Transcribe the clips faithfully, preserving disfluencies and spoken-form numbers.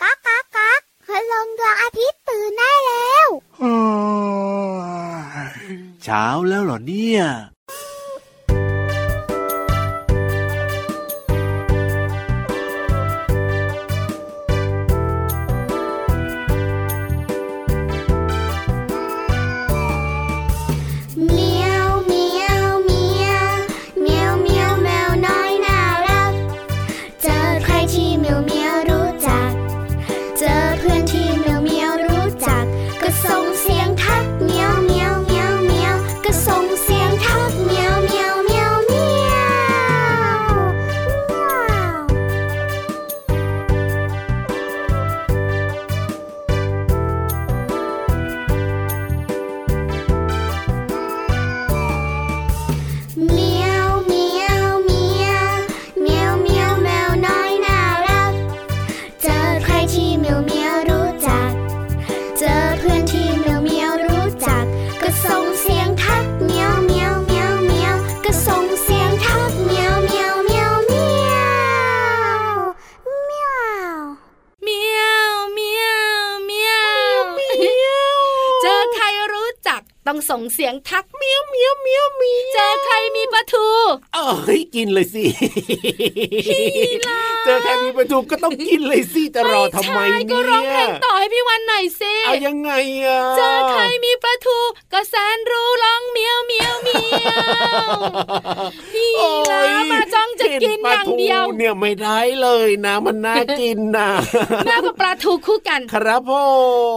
ก๊ากก๊ากก๊ากคุณลุงดวงอาทิตย์ตื่นได้แล้วเช้าแล้วเหรอเนี่ยส่งเสียงทักเมี้ยวเมี้ยวเมี้ยวมีเจอใครมีปลาทูเอ้ยกินเลยสิเจอใครมีปลาทูก็ต้องกินเลยสิจะรอทำไมเนี่ยก็ร้องเพลงต่อให้พี่วันหน่อยสิเอายังไงอ่ะเจอใครมีปลาทูก็แสนรู้ร้องเมี้ยวเมี้ยวเมี้ยวนี่ละมาจ้องจะกินอย่างเดียวเนี่ยไม่ได้เลยนะมันน่ากินนะแม่กับปลาทูคู่กันครับพ่อ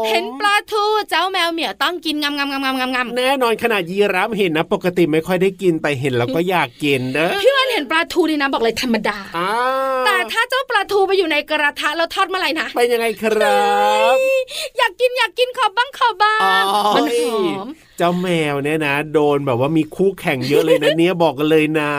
เห็นปลาทูเจ้าแมวเหมียวต้องกินงำงำงำงำงำแน่นอนขนาดยีราฟเห็นนะปกติไม่ค่อยได้กินแต่เห็นแล้วก็อยากกินนะพี่วันเห็นปลาทูนี่นะบอกเลยธรรมดาแต่ถ้าเจ้าปลาทูไปอยู่ในกระทะแล้วทอดเมื่อไหร่นะเป็นยังไงครับอยากกินอยากกินขอบ้างขอบ้างมันหอมเจ้าแมวเนี่ยนะโดนแบบว่ามีคู่แข่งเยอะเลยนะเนี่ยบอกกันเลยนะ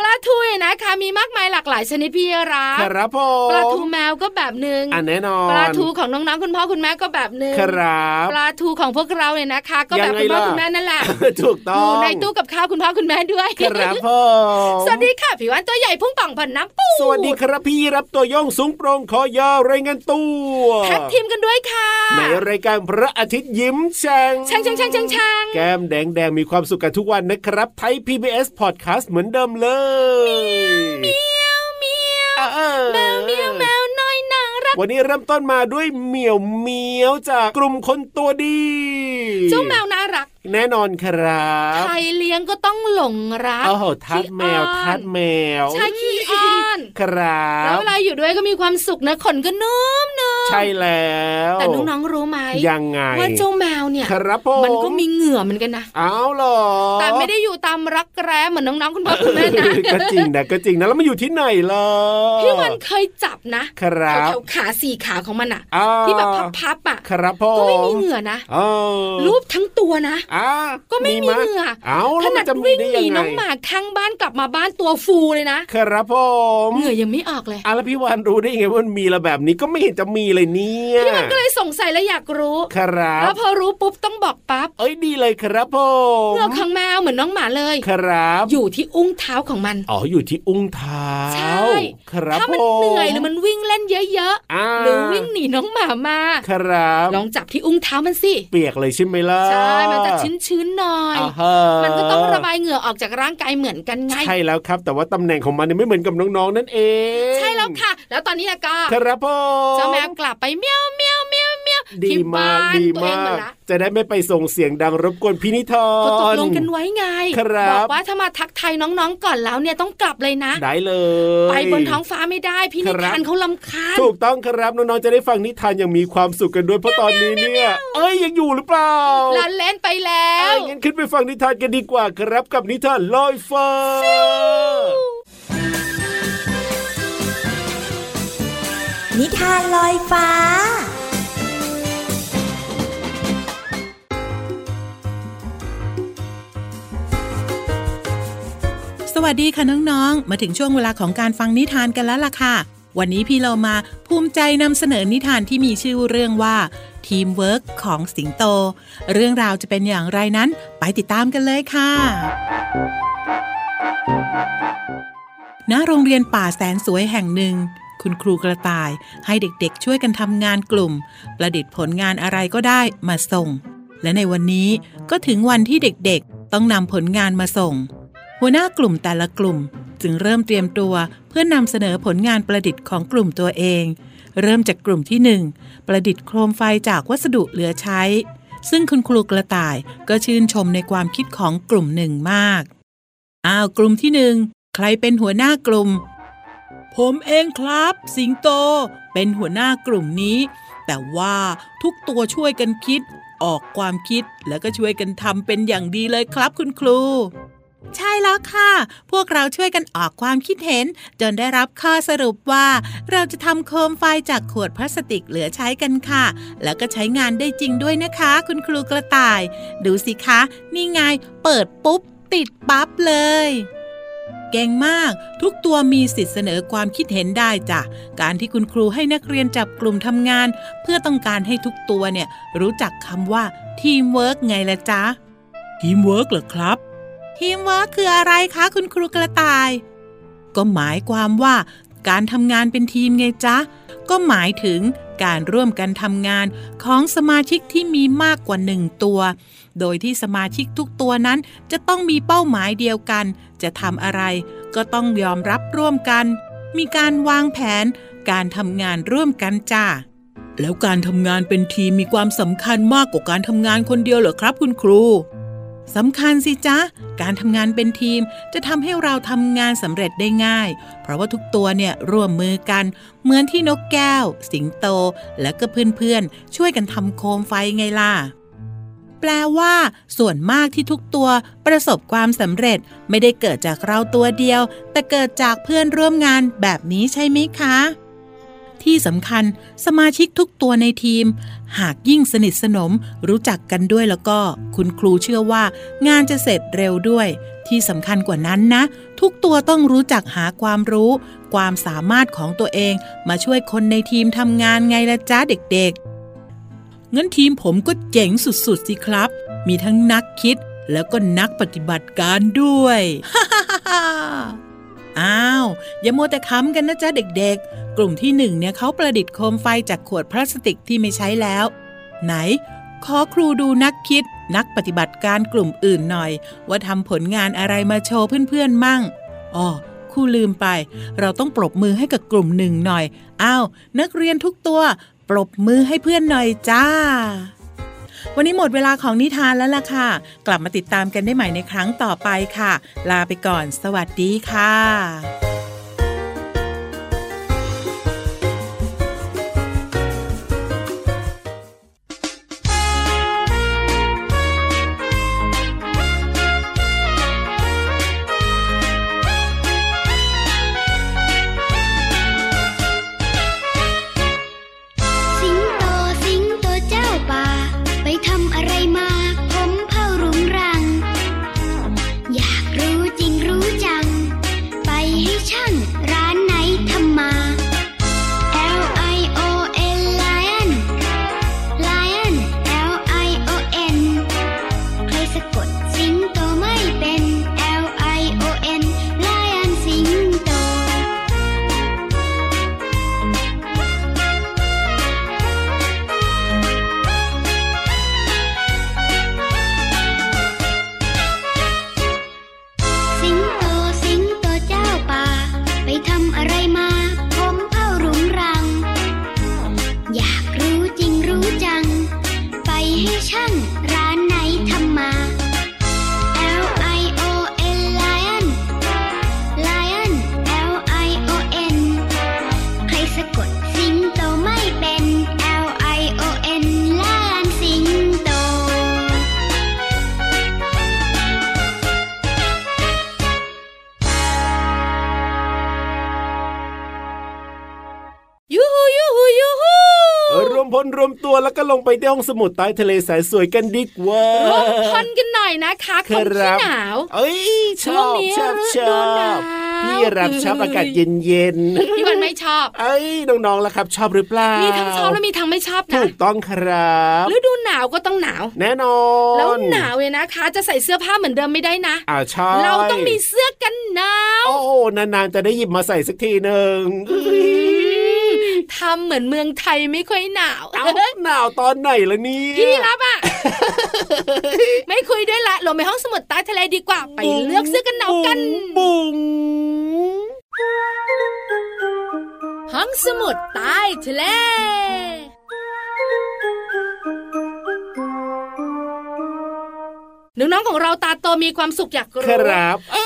ปลาทูนะคะมีมากมายหลากหลายชนิดพี่รักครับผมปลาทูแมวก็แบบนึงอ่ะแน่นอนปลาทูของน้องๆคุณพ่อคุณแม่ก็แบบนึงครับปลาทูของพวกเราเนี่ยนะคะก็แบบคุณพ่อคุณแม่นั่นแหละถูกต้องอยู่ในตู้กับข้าวคุณพ่อคุณแม่ด้วยครับผมสวัสดีค่ะพี่วันตัวใหญ่พุ่งป่องผ่อนน้ำปูสวัสดีครับพี่รับตัวย่องสูงโปร่งคอยาวรายงานตัวแท็กทีมกันด้วยค่ะในรายการพระอาทิตย์ยิ้มแฉ่งแฉ่งแก้มแดงๆมีความสุขกันทุกวันนะครับไทย พี บี เอส Podcast เหมือนเดิมเลยเมียวเมียวเมียวแมวเมียวแมวน้อยนางรักวันนี้เริ่มต้นมาด้วยเมียวเมียวจากกลุ่มคนตัวดีเจ้าแมวน่ารักแน่นอนครับใครเลี้ยงก็ต้องหลงรักโอ้โหทัดแมวทัดแมวใช่ขี้อ้อนครับแล้วเวลาอยู่ด้วยก็มีความสุขนะขนก็นุ่มๆใช่แล้วแต่น้องๆรู้ไหมยังไงว่าเจ้าแมวเนี่ยมันก็มีเหงื่อเหมือนกันนะอ้าวเหรอแต่ไม่ได้อยู่ตามรักแร้เหมือนน้องๆคุณพ่อคุณแม่นะก็จริงนะก็จริงนะแล้วมันอยู่ที่ไหนล่ะพี่วันเคยจับนะแถวขาสี่ขาของมันอะที่แบบพับๆอะก็ไม่มีเหงื่อนะรูปทั้งตัวนะก็ไม่มีเหงื่อขนาดวิ่งหนีน้องหมาข้างบ้านกลับมาบ้านตัวฟูเลยนะครับผมเหงื่อยังไม่ออกเลยอ่ะแล้วพี่วานรู้ได้ยังไงว่ามันมีละแบบนี้ก็ไม่เห็นจะมีเลยเนี่ยพี่วานก็เลยสงสัยและอยากรู้ครับแล้วพอรู้ปุ๊บต้องบอกปั๊บเอ้ยดีเลยครับผมเหงื่อข้างแมวเหมือนน้องหมาเลยครับอยู่ที่อุ้งเท้าของมันอ๋ออยู่ที่อุ้งเท้าใช่ครับถ้ามันเหนื่อยหรือมันวิ่งเล่นเยอะๆหรือวิ่งหนีน้องหมามาครับลองจับที่อุ้งเท้ามันสิเปียกเลยใช่ไหมล่ะใช่มันจะชื้นๆหน่อย uh-huh. มันก็ต้องระบายเหงื่อออกจากร่างกายเหมือนกันไงใช่แล้วครับแต่ว่าตำแหน่งของมันไม่เหมือนกับน้องๆนั่นเองใช่แล้วค่ะแล้วตอนนี้นะก็ครับผมเจ้าแมวกลับไปเมี้ยวเมี้ยวเมี้ยวเมี้ยวดีมากดีมากจะได้ไม่ไปส่งเสียงดังรบกวนพี่นิทานก็ตกลงกันไว้ไงบอกว่าถ้ามาทักไทยน้องๆก่อนแล้วเนี่ยต้องกลับเลยนะได้เลยไปบนท้องฟ้าไม่ได้พี่นิทานเขารำคาญถูกต้องครับน้องๆจะได้ฟังนิทานอย่างมีความสุขกันด้วยเพราะตอนนี้เนี่ยเอ้ยยังอยู่หรือเปล่าลันเล่นไปแล้วเอ้ยงั้นขึ้นไปฟังนิทานกันดีกว่าครับกับนิทานลอยฟ้านิทานลอยฟ้าสวัสดีค่ะน้องๆมาถึงช่วงเวลาของการฟังนิทานกันแล้วล่ะค่ะวันนี้พี่เรามาภูมิใจนำเสนอนิทานที่มีชื่อเรื่องว่าทีมเวิร์คของสิงโตเรื่องราวจะเป็นอย่างไรนั้นไปติดตามกันเลยค่ะณโรงเรียนป่าแสนสวยแห่งหนึ่ง คุณครูกระต่ายให้เด็กๆช่วยกันทำงานกลุ่มประดิษฐ์ผลงานอะไรก็ได้มาส่งและในวันนี้ก็ถึงวันที่เด็กๆต้องนำผลงานมาส่งหัวหน้ากลุ่มแต่ละกลุ่มจึงเริ่มเตรียมตัวเพื่อนำเสนอผลงานประดิษฐ์ของกลุ่มตัวเองเริ่มจากกลุ่มที่หนึ่งประดิษฐ์โคมไฟจากวัสดุเหลือใช้ซึ่งคุณครูกระต่ายก็ชื่นชมในความคิดของกลุ่มหนึ่งมากอ้าวกลุ่มที่หนึ่งใครเป็นหัวหน้ากลุ่มผมเองครับสิงโตเป็นหัวหน้ากลุ่มนี้แต่ว่าทุกตัวช่วยกันคิดออกความคิดแล้วก็ช่วยกันทำเป็นอย่างดีเลยครับคุณครูใช่แล้วค่ะพวกเราช่วยกันออกความคิดเห็นจนได้รับข้อสรุปว่าเราจะทำโคมไฟจากขวดพลาสติกเหลือใช้กันค่ะแล้วก็ใช้งานได้จริงด้วยนะคะคุณครูกระต่ายดูสิคะนี่ไงเปิดปุ๊บติดปั๊บเลยเก่งมากทุกตัวมีสิทธิ์เสนอความคิดเห็นได้จ้ะการที่คุณครูให้นักเรียนจับกลุ่มทำงานเพื่อต้องการให้ทุกตัวเนี่ยรู้จักคำว่าทีมเวิร์กไงล่ะจ๊ะทีมเวิร์กเหรอครับทีมเวิร์กคืออะไรคะคุณครูกระต่ายก็หมายความว่าการทำงานเป็นทีมไงจ๊ะก็หมายถึงการร่วมกันทำงานของสมาชิกที่มีมากกว่าหนึ่งตัวโดยที่สมาชิกทุกตัวนั้นจะต้องมีเป้าหมายเดียวกันจะทำอะไรก็ต้องยอมรับร่วมกันมีการวางแผนการทำงานร่วมกันจ้าแล้วการทำงานเป็นทีมมีความสำคัญมากกว่าการทำงานคนเดียวเหรอครับคุณครูสำคัญสิจ๊ะการทำงานเป็นทีมจะทำให้เราทำงานสำเร็จได้ง่ายเพราะว่าทุกตัวเนี่ยร่วมมือกันเหมือนที่นกแก้วสิงโตและก็เพื่อนๆช่วยกันทำโคมไฟไงล่ะแปลว่าส่วนมากที่ทุกตัวประสบความสำเร็จไม่ได้เกิดจากเราตัวเดียวแต่เกิดจากเพื่อนร่วมงานแบบนี้ใช่ไหมคะที่สำคัญสมาชิกทุกตัวในทีมหากยิ่งสนิทสนมรู้จักกันด้วยแล้วก็คุณครูเชื่อว่างานจะเสร็จเร็วด้วยที่สำคัญกว่านั้นนะทุกตัวต้องรู้จักหาความรู้ความสามารถของตัวเองมาช่วยคนในทีมทำงานไงล่ะจ๊ะเด็กๆงั้นทีมผมก็เจ๋งสุดๆสิครับมีทั้งนักคิดแล้วก็นักปฏิบัติการด้วย อ้าวอย่ามัวแต่ค้ำกันนะจ๊ะเด็กๆกลุ่มที่หนึ่งเนี่ยเขาประดิษฐ์โคมไฟจากขวดพลาสติกที่ไม่ใช้แล้วไหนขอครูดูนักคิดนักปฏิบัติการกลุ่มอื่นหน่อยว่าทำผลงานอะไรมาโชว์เพื่อนๆมั่งอ๋อครูลืมไปเราต้องปรบมือให้กับกลุ่มหนึ่งหน่อยอ้าวนักเรียนทุกตัวปรบมือให้เพื่อนหน่อยจ้าวันนี้หมดเวลาของนิทานแล้วล่ะค่ะกลับมาติดตามกันได้ใหม่ในครั้งต่อไปค่ะลาไปก่อนสวัสดีค่ะรวมตัวแล้วก็ลงไปที่ห้องสมุดใต้ทะเลสายสวยกันดีกว่ารวมพลกันหน่อยนะคะคำที่หนาวเอ้ยชอบชอบชอบพี่รับชอบอากาศเย็นเย็นพี่วันไม่ชอบเอ้ยน้องๆล่ะครับชอบหรือเปล่ามีทั้งชอบและมีทั้งไม่ชอบนะถูกต้องครับฤดูหนาวก็ต้องหนาวแน่นอนแล้วหนาวเนี่ยนะคะจะใส่เสื้อผ้าเหมือนเดิมไม่ได้นะอ้าวใช่เราต้องมีเสื้อกันหนาวโอ้นานๆจะได้หยิบมาใส่สักทีนึง ทำเหมือนเมืองไทยไม่ค่อยหนาวเอ้าหนาวตอนไหนล่ะเนี่ยพี่รับอ่ะ ไม่คุยด้วยละลงไปห้องสมุดใต้ทะเลดีกว่าไปเลือกเสื้อกันหนาวกันบุ๋งห้องสมุดใต้ทะเลน้องๆของเราตาโตมีความสุขอยากรู้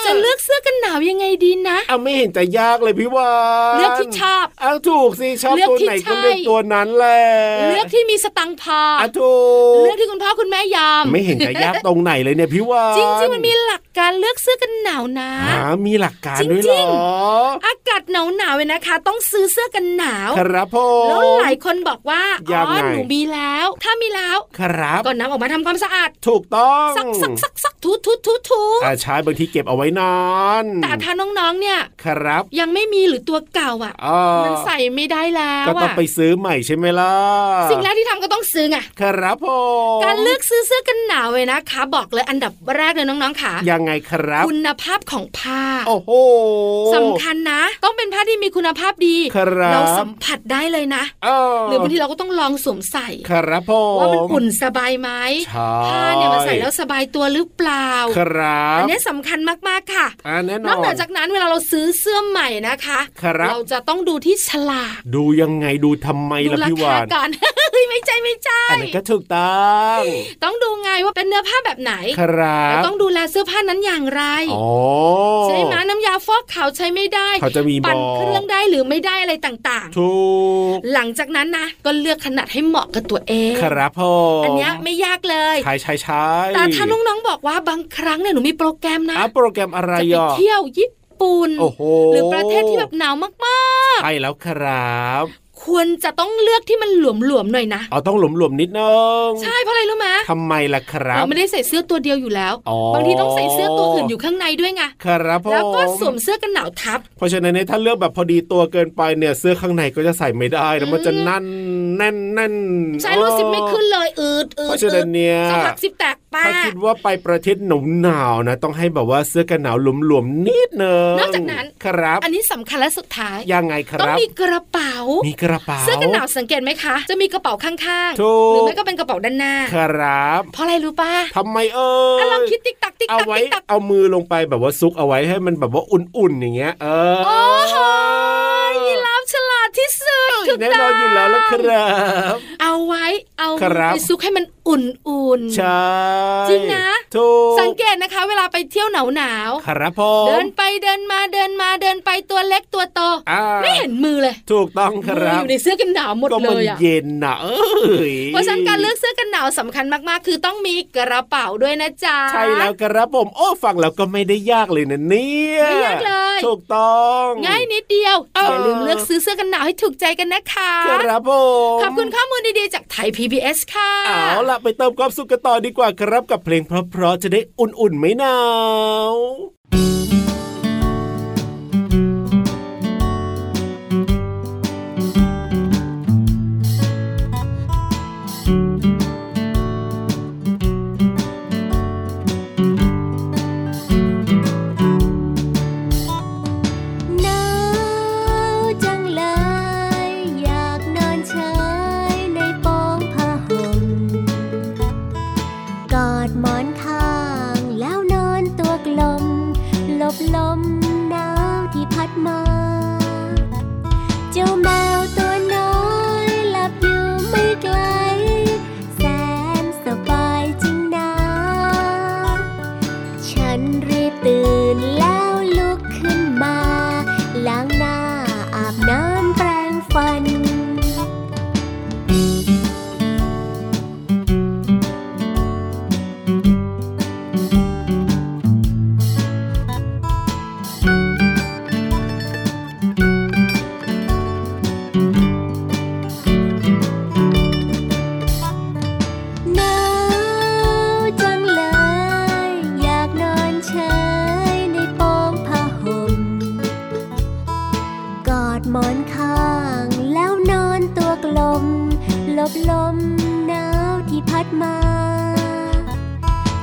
จะเลือกเสื้อกันหนาวยังไงดีนะเอาไม่เห็นจะยากเลยพี่วานเลือกที่ชอบเอาถูกสิชอบตัวไหนก็เลือกตัวนั้นแหละเลือกที่มีสตังค์พอเอาถูกเลือกที่คุณพ่อคุณแม่ยอมไม่เห็นจะยากตรงไหนเลยเนี่ยพี่วานจริงๆมันมีหลักการเลือกเสื้อกันหนาวนะมีหลักการด้วยเหรออากาศหนาวหนาวเลยนะคะต้องซื้อเสื้อกันหนาวครับผมแล้วหลายคนบอกว่าอ๋อหนูมีแล้วถ้ามีแล้วครับก็นำออกมาทำความสะอาดถูกต้องสักสักสักทูทูทูทูอาใช้บางทีเก็บเอาไว้นอนแต่ถ้าน้องๆเนี่ยครับยังไม่มีหรือตัวเก่าอ่ะมันใส่ไม่ได้แล้วก็ต้องไปซื้อใหม่ใช่ไหมล่ะสิ่งแรกที่ทำก็ต้องซื้อไงครับผมการเลือกซื้อเสื้อกันหนาวเลยนะคะบอกเลยอันดับแรกเลยน้องๆค่ะยังไงครับคุณภาพของผ้าโอ้โหสำคัญนะต้องเป็นผ้าที่มีคุณภาพดีเราสัมผัสได้เลยนะหรือบางทีเราก็ต้องลองสวมใส่ครับผมว่ามันอุ่นสบายไหมผ้าเนี่ยมันใส่แล้วสบายตัวหรือเปล่าครับอันนี้สำคัญมากๆค่ะนอกจากนั้นเวลาเราซื้อเสื้อใหม่นะคะเราจะต้องดูที่ฉลากดูยังไงดูทำไมล่ะพี่วานดูราคาก่อนไม่ใช่ไม่ใช่อันนี้ก็ถูกต้องต้องดูไงว่าเป็นเนื้อผ้าแบบไหนครับต้องดูแลเสื้อผ้านั้นอย่างไรใช่ไหมน้ำยาฟอกขาวใช้ไม่ได้ปั่นเครื่องได้หรือไม่ได้อะไรต่างๆถูกหลังจากนั้นนะก็เลือกขนาดให้เหมาะกับตัวเองครับพ่ออันนี้ไม่ยากเลยใช่ใช่ใช่แต่ถ้าน้องๆบอกว่าบางครั้งเนี่ยหนูมีโปรแกรมนะโปรแกรมอะไรจะไปเที่ยวญี่ปุ่นหรือประเทศที่แบบหนาวมากๆใช่แล้วครับควรจะต้องเลือกที่มันหลวมๆหน่อยนะอ๋อต้องหลวมๆนิดนึงใช่เพราะอะไรรู้ไหมทำไมล่ะครับเราไม่ได้ใส่เสื้อตัวเดียวอยู่แล้วบางทีต้องใส่เสื้อตัวอื่นอยู่ข้างในด้วยไงครับแล้วก็สวมเสื้อกันหนาวทับเพราะฉะนั้นถ้าเลือกแบบพอดีตัวเกินไปเนี่ยเสื้อข้างในก็จะใส่ไม่ได้แล้วมันจะนั่นแน่นแน่นใช่รู้สึกไม่ขึ้นเลยอืดอืดเพราะฉะนั้นเนี่ยสะพักสิบแตกป้าถ้าคิดว่าไปประเทศหนาวๆนะต้องให้แบบว่าเสื้อกันหนาวหลวมๆนิดนึงนอกจากนั้นครับอันนี้สำคัญและสุดท้ายยังไงครับต้องมีกระเป๋าเสื้อกันหนาวสังเกตไหมคะจะมีกระเป๋าข้างๆหรือไม่ก็เป็นกระเป๋าด้านหน้าครับเพราะอะไรรู้ป่ะทำไมเออลองคิดติ๊กตักติ๊กตักเอาไว้เอามือลงไปแบบว่าซุกเอาไว้ให้มันแบบว่าอุ่นๆอย่างเงี้ยเออโอ้โหยีราฟฉลาดที่สุดแน่นอนอยู่แล้วแล้วครับเอาไว้เอาไปซุกให้มันอุ่นๆใช่จริงนะสังเกตนะคะเวลาไปเที่ยวหนาวๆครับพ่อเดินไปเดินมาเดินมาเดินไปตัวเล็กตัวโตไม่เห็นมือเลยถูกต้องครับอยู่ในเสื้อกันหนาวหมดเลยอ่ะเย็นนะเอ้ยเพราะฉะนั้นการเลือกเสื้อกันหนาวสำคัญมากๆคือต้องมีกระเป๋าด้วยนะจ๊ะใช่แล้วครับผมโอ้ฟังแล้วก็ไม่ได้ยากเลยนะเนี่ยไม่ยากเลยถูกต้องง่ายนิดเดียวอย่าลืมเลือกซื้อเสื้อกันหนาวให้ถูกใจกันนะคะครับผมขอบคุณข้อมูลดีๆจากไทย พี บี เอส ค่ะเอาล่ะไปเติมความสุขกันต่อดีกว่าครับกับเพลงเพราะๆจะได้อุ่นๆไหมหนาวลมหนาวที่พัดมาเจ้าแมวตัวน้อยหลับอยู่ไม่ไกลแสนสบายจริงนะฉันรีบตื่นแล้วลุกขึ้นมาล้างหน้าอาบน้ำแปรงฟันลมหนาวที่พัดมา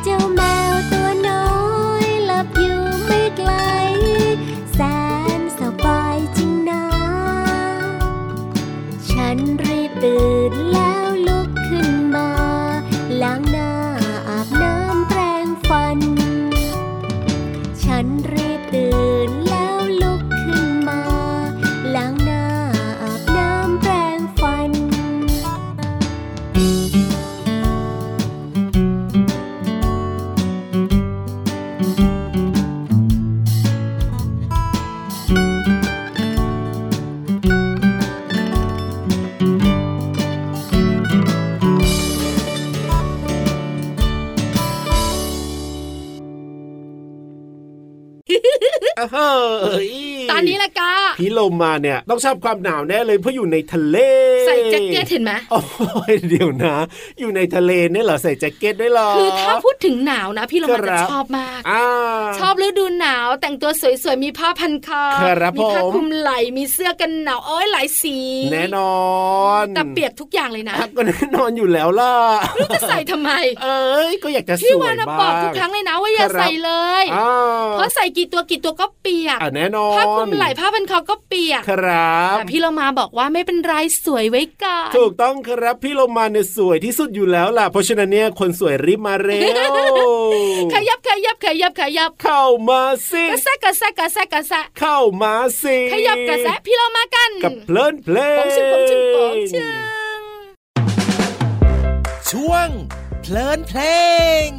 เจ้าแมวตัวน้อยหลับอยู่ไม่ไกลแสนสบายจริงนะ ฉันรีบตื่นแล้วลุกขึ้นมาล้างหน้าอาบน้ำแปรงฟันฉันรีบตื่นแล้วลุกขึ้นมาล้างหน้าอาบน้ำแปรงฟันตอนนี้ละกาพี่โลมาเนี่ยต้องชอบความหนาวแน่เลยเพราะอยู่ในทะเลใส่แจ็คเก็ตเห็นไหมโอ้ยเดี๋ยวนะอยู่ในทะเลเนี่ยเหรอใส่แจ็คเก็ตด้วยเหรอคือถ้าพูดถึงหนาวนะพี่โลมาจะชอบมากชอบฤดูหนาวแต่งตัวสวยๆมีผ้าพันคอมีผ้าคลุมไหล่มีเสื้อกันหนาวโอ้ยหลายสีแน่นอนแต่เปียกทุกอย่างเลยนะก็แน่นอนอยู่แล้วล่ะรู้จะใส่ทำไมเอ้ยก็อยากจะสวยบ้างพี่วานบอกทุกครั้งเลยนะว่าอย่าใส่เลยเพราะใส่กี่ตัวกี่ตัวก็เปียกแน่นอนผ้าคลุมไหล่ผ้าพันคอก็เปียกครับแต่พี่โลมาบอกว่าไม่เป็นไรสวยไว้ก่อนถูกต้องครับพี่โลมาเนี่ยสวยที่สุดอยู่แล้วล่ะเพราะฉะนั้นเนี่ยคนสวยรีบมาเร็วขยับขยับขยับขยับเข้ามาสิกระแซะกระแซะกระแซะกระแซะเข้ามาสิขยับกระแซะพี่โลมากันกับเพลินเพลงป๋องชิงป๋องชิงป๋องชิงช่วงเพลินเพลง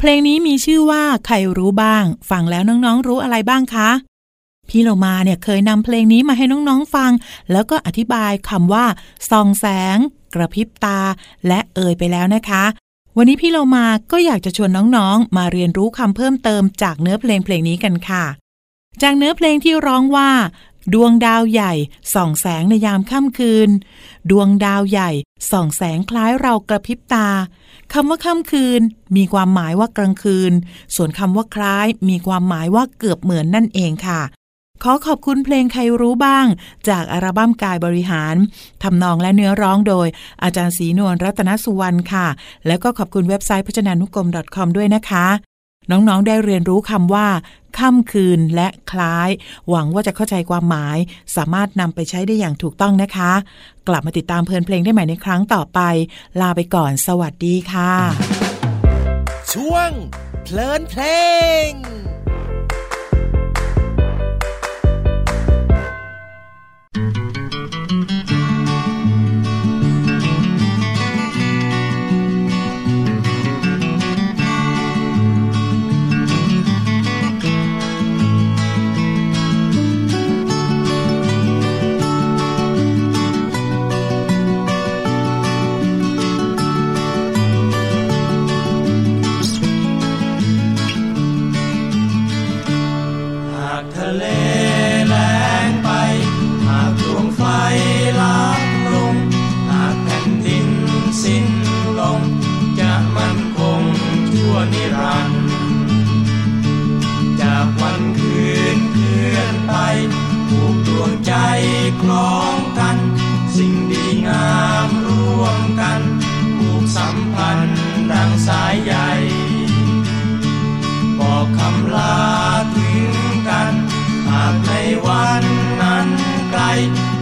เพลงนี้มีชื่อว่าใครรู้บ้างฟังแล้วน้องๆรู้อะไรบ้างคะพี่โลมาเนี่ยเคยนำเพลงนี้มาให้น้องๆฟังแล้วก็อธิบายคำว่าส่องแสงกระพริบตาและเอ่ยไปแล้วนะคะวันนี้พี่โลมาก็อยากจะชวนน้องๆมาเรียนรู้คำเพิ่มเติมจากเนื้อเพลงเพลงนี้กันค่ะจากเนื้อเพลงที่ร้องว่าดวงดาวใหญ่ส่องแสงในยามค่ำคืนดวงดาวใหญ่ส่องแสงคล้ายเรากระพริบตาคำว่าค่ำคืนมีความหมายว่ากลางคืนส่วนคำว่าคล้ายมีความหมายว่าเกือบเหมือนนั่นเองค่ะขอขอบคุณเพลงใครรู้บ้างจากอัลบั้มกายบริหารทำนองและเนื้อร้องโดยอาจารย์ศรีนวลรัตนสุวรรณค่ะแล้วก็ขอบคุณเว็บไซต์พจนานุกรม ดอท คอม ด้วยนะคะน้องๆได้เรียนรู้คำว่าค่ำคืนและคล้ายหวังว่าจะเข้าใจความหมายสามารถนำไปใช้ได้อย่างถูกต้องนะคะกลับมาติดตามเพลินเพลงได้ใหม่ในครั้งต่อไปลาไปก่อนสวัสดีค่ะช่วงเพลินเพลง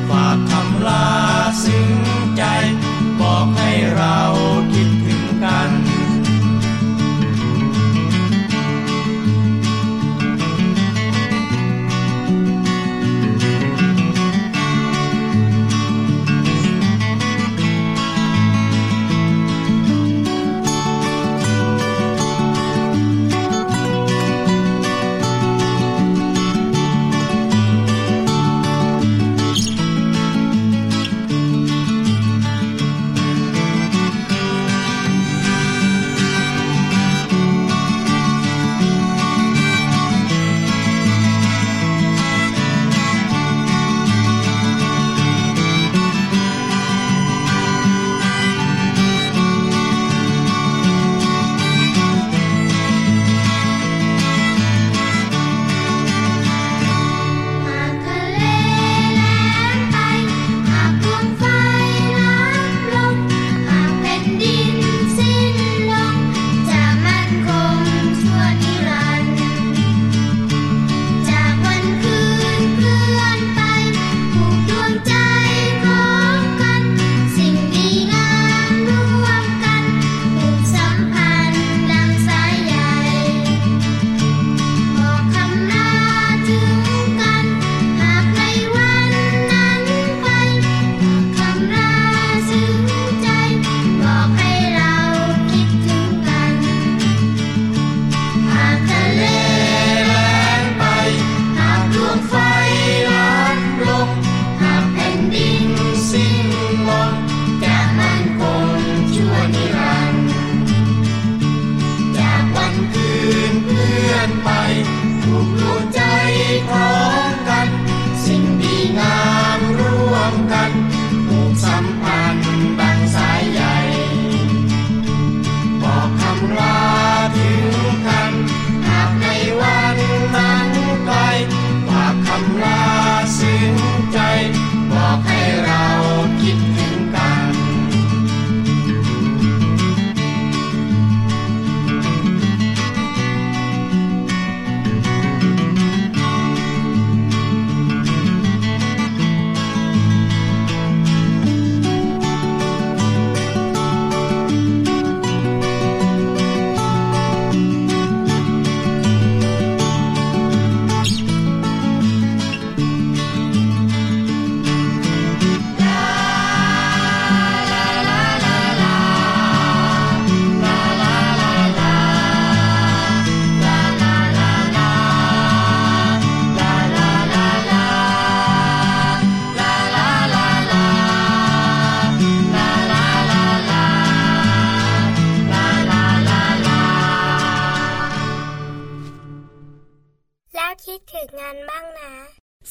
ฝากคำลาซึ้งใจบอกให้เราคิดถึงกัน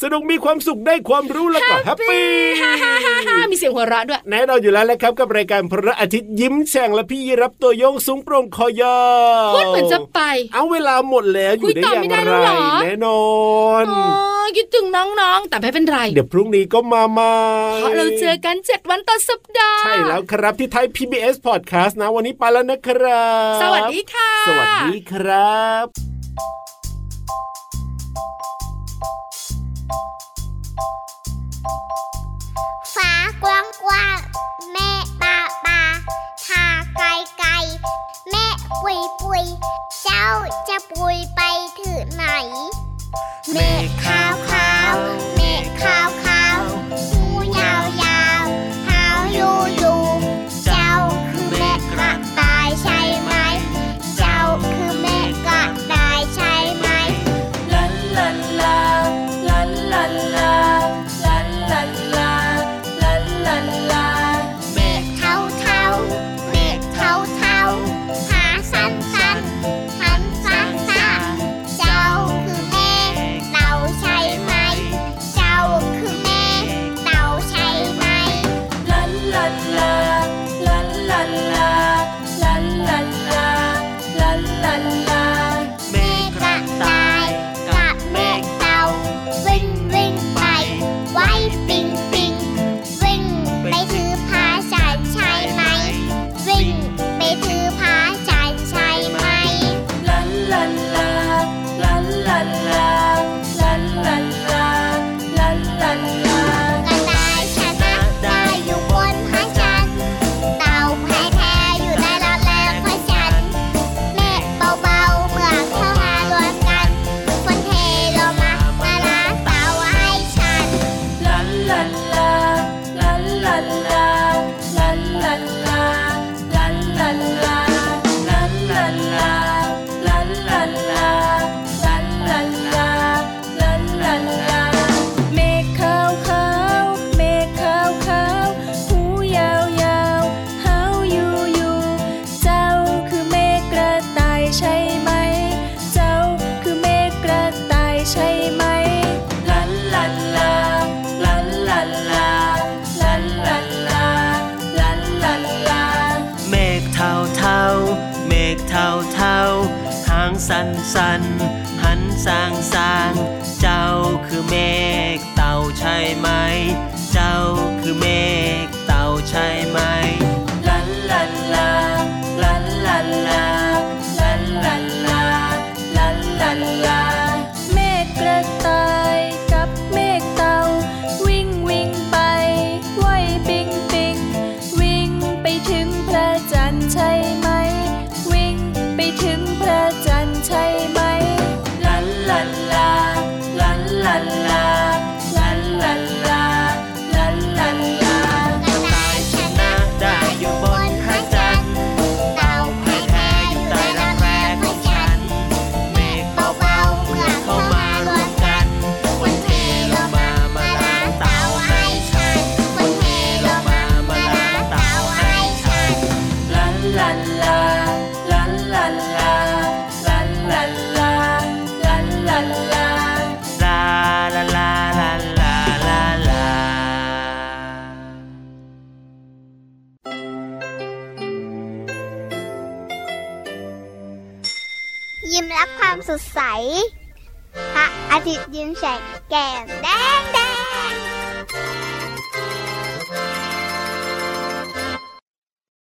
สนุกมีความสุขได้ความรู้แล้วก็แฮปปี้มีเสียงหัวเราะด้วยแน่นอนอยู่แล้วแหละครับกับรายการพระอาทิตย์ยิ้มแฉ่งและพี่รับตัวโยงสูงโปร่งคอยาวพูดเหมือนจะไปเอาเวลาหมดแล้วอยู่ได้อย่างไรแน่นอนคิดถึงน้องๆแต่ไม่เป็นไรเดี๋ยวพรุ่งนี้ก็มาใหม่เพราะเราเจอกันเจ็ดวันต่อสัปดาห์ใช่แล้วครับที่ไทย พี บี เอส Podcast นะวันนี้ไปแล้วนะครับสวัสดีค่ะสวัสดีครับฟ้ากว้างกว้างแม่ป่าป่าทาไกลไกลแม่ปุยปุยเจ้าจะปุยไปถึงไหนแม่ขาวขาวแม่ขาวขาวหูยาวยาวหาวยูยูเจ้าคือแม่กระต่ายใช่ไหมเจ้าคือแม่กระต่ายใช่ไหม สันหันสางสางเจ้าคือเมฆเต่าใช่ไหมเจ้าคือเมฆเต่าใช่ไหมลันลันลาลันลันลาลันลันลาลันลันลาเมฆกระต่ายกับเมฆเต่าวิ่งวิ่งไปไหวปิ๊งปิ๊งวิ่งไปถึงพระจันทร์ใช่ไหมวิ่งไปถึงพระจันทร์ใช่ไหมลันลันลาลันลันลาลันลันลาลันลันลาเต่าตายชนะได้อยู่บนพระจันทร์เต่าพ่ายแพ้อยู่ใต้รักแร้ของฉันเมฆเบาๆเมื่อเข้ามารวมกันวันเทลงมามาล้างเต่าให้ฉันวันเทลงมามาล้างเต่าให้ฉันลันลันลาลันลันลาลันลันลาลันลันลาลาลาลาลาลาลาลายิ้มรับความสดใสพระอาทิตย์ยิ้มแฉกแก้มแดง